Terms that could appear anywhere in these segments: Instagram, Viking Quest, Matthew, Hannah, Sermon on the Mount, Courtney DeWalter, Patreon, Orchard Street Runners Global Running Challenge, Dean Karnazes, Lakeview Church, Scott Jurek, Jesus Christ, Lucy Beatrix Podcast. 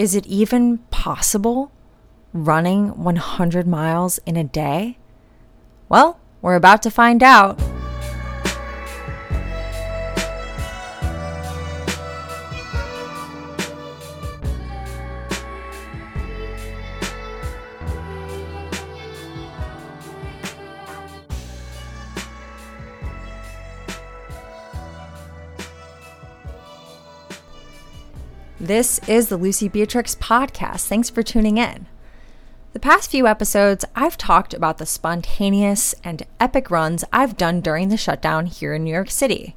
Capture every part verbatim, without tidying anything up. Is it even possible running one hundred miles in a day? Well, we're about to find out. This is the Lucy Beatrix Podcast. Thanks for tuning in. The past few episodes, I've talked about the spontaneous and epic runs I've done during the shutdown here in New York City.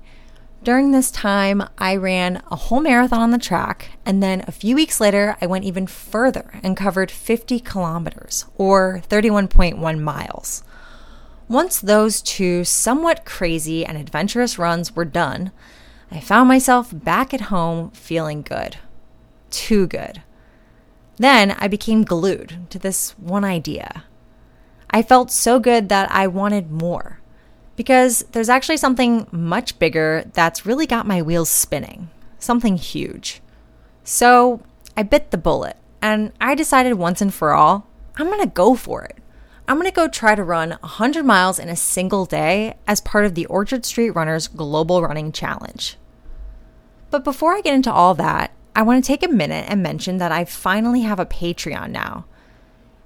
During this time, I ran a whole marathon on the track, and then a few weeks later, I went even further and covered fifty kilometers, or thirty-one point one miles. Once those two somewhat crazy and adventurous runs were done, I found myself back at home feeling good. Too good. Then I became glued to this one idea. I felt so good that I wanted more, because there's actually something much bigger that's really got my wheels spinning, something huge. So I bit the bullet and I decided once and for all, I'm going to go for it. I'm going to go try to run one hundred miles in a single day as part of the Orchard Street Runners Global Running Challenge. But before I get into all that, I want to take a minute and mention that I finally have a Patreon now.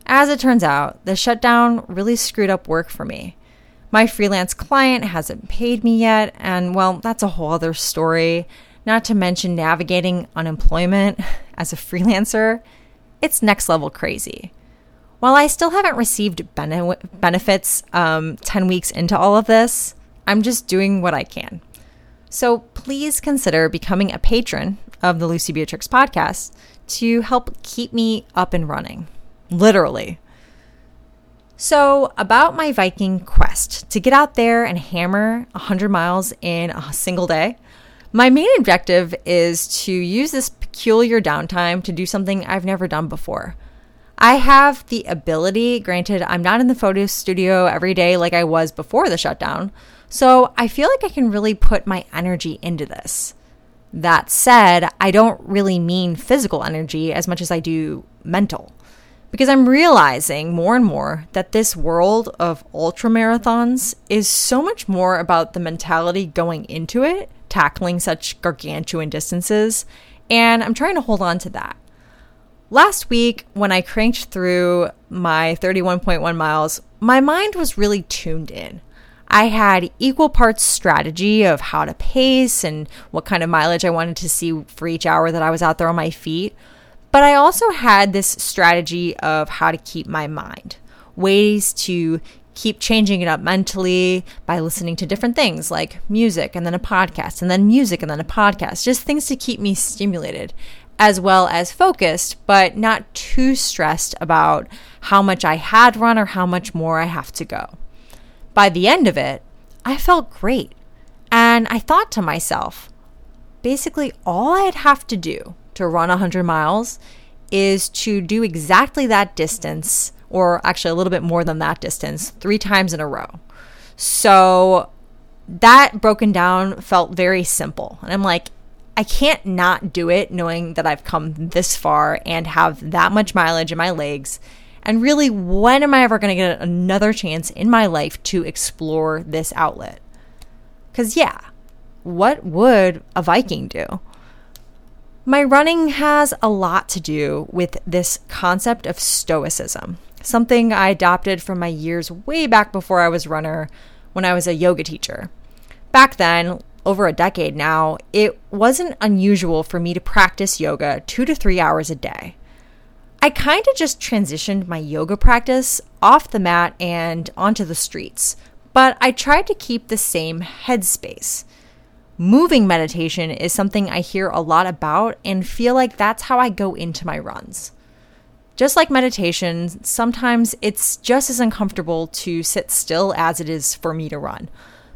As it turns out, the shutdown really screwed up work for me. My freelance client hasn't paid me yet, and well, that's a whole other story, not to mention navigating unemployment as a freelancer. It's next level crazy. While I still haven't received bene- benefits um, ten weeks into all of this, I'm just doing what I can. So please consider becoming a patron of the Lucy Beatrix Podcast to help keep me up and running, literally. So about my Viking quest to get out there and hammer one hundred miles in a single day, my main objective is to use this peculiar downtime to do something I've never done before. I have the ability, granted I'm not in the photo studio every day like I was before the shutdown, so I feel like I can really put my energy into this. That said, I don't really mean physical energy as much as I do mental, because I'm realizing more and more that this world of ultra marathons is so much more about the mentality going into it, tackling such gargantuan distances, and I'm trying to hold on to that. Last week, when I cranked through my thirty-one point one miles, my mind was really tuned in. I had equal parts strategy of how to pace and what kind of mileage I wanted to see for each hour that I was out there on my feet. But I also had this strategy of how to keep my mind, ways to keep changing it up mentally by listening to different things like music and then a podcast and then music and then a podcast, just things to keep me stimulated, as well as focused, but not too stressed about how much I had run or how much more I have to go. By the end of it, I felt great. And I thought to myself, basically all I'd have to do to run one hundred miles is to do exactly that distance, or actually a little bit more than that distance, three times in a row. So that broken down felt very simple. And I'm like, I can't not do it knowing that I've come this far and have that much mileage in my legs. And really, when am I ever going to get another chance in my life to explore this outlet? Because yeah, what would a Viking do? My running has a lot to do with this concept of stoicism, something I adopted from my years way back before I was a runner when I was a yoga teacher. Back then, over a decade now, it wasn't unusual for me to practice yoga two to three hours a day. I kind of just transitioned my yoga practice off the mat and onto the streets, but I tried to keep the same headspace. Moving meditation is something I hear a lot about and feel like that's how I go into my runs. Just like meditation, sometimes it's just as uncomfortable to sit still as it is for me to run,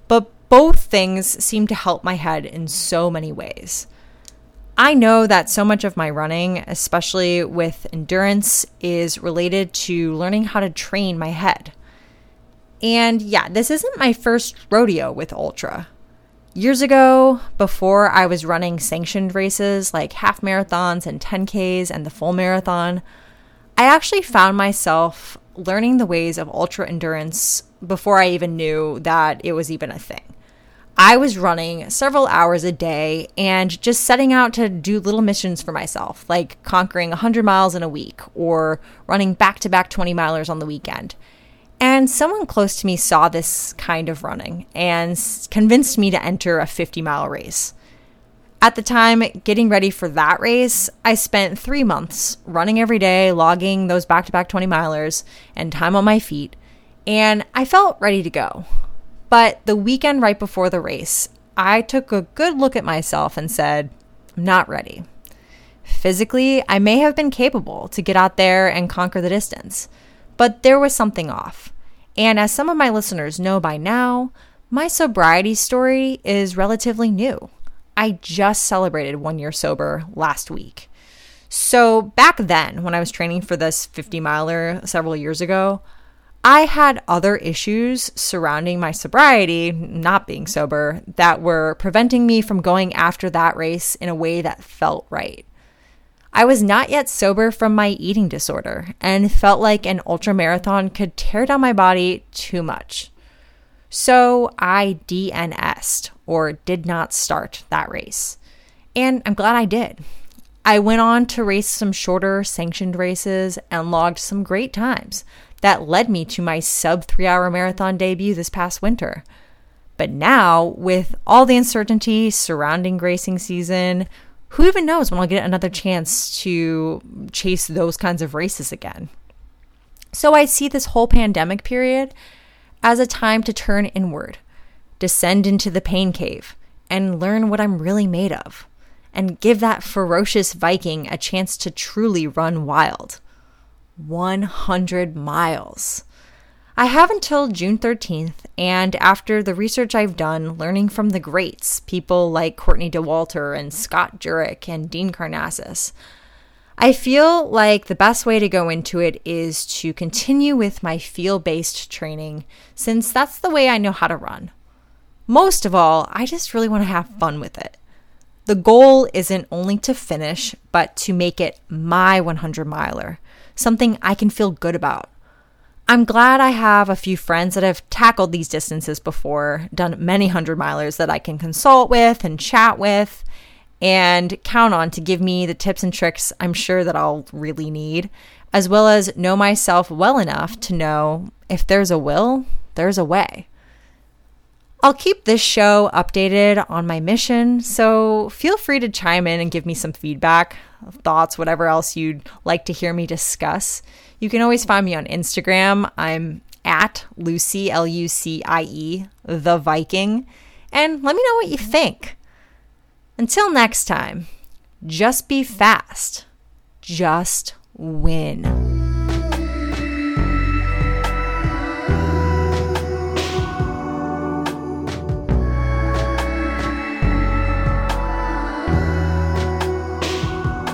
but both things seem to help my head in so many ways. I know that so much of my running, especially with endurance, is related to learning how to train my head. And yeah, this isn't my first rodeo with ultra. Years ago, before I was running sanctioned races like half marathons and ten Ks and the full marathon, I actually found myself learning the ways of ultra endurance before I even knew that it was even a thing. I was running several hours a day and just setting out to do little missions for myself, like conquering one hundred miles in a week or running back-to-back twenty milers on the weekend. And someone close to me saw this kind of running and convinced me to enter a fifty mile race. At the time, getting ready for that race, I spent three months running every day, logging those back-to-back twenty milers and time on my feet, and I felt ready to go. But the weekend right before the race, I took a good look at myself and said, I'm not ready. Physically, I may have been capable to get out there and conquer the distance, but there was something off. And as some of my listeners know by now, my sobriety story is relatively new. I just celebrated one year sober last week. So back then, when I was training for this fifty miler several years ago, I had other issues surrounding my sobriety, not being sober, that were preventing me from going after that race in a way that felt right. I was not yet sober from my eating disorder and felt like an ultramarathon could tear down my body too much. So I D N S'd, or did not start that race. And I'm glad I did. I went on to race some shorter sanctioned races and logged some great times that led me to my sub three hour marathon debut this past winter. But now, with all the uncertainty surrounding racing season, who even knows when I'll get another chance to chase those kinds of races again. So I see this whole pandemic period as a time to turn inward, descend into the pain cave, and learn what I'm really made of, and give that ferocious Viking a chance to truly run wild. one hundred miles. I have until June thirteenth, and after the research I've done, learning from the greats, people like Courtney DeWalter and Scott Jurek and Dean Karnazes, I feel like the best way to go into it is to continue with my feel-based training, since that's the way I know how to run. Most of all, I just really want to have fun with it. The goal isn't only to finish, but to make it my one hundred miler, something I can feel good about. I'm glad I have a few friends that have tackled these distances before, done many hundred milers that I can consult with and chat with and count on to give me the tips and tricks I'm sure that I'll really need, as well as know myself well enough to know if there's a will, there's a way. I'll keep this show updated on my mission, so feel free to chime in and give me some feedback, thoughts, whatever else you'd like to hear me discuss. You can always find me on Instagram. I'm at Lucy, L U C I E, the Viking. And let me know what you think. Until next time, just be fast. Just win.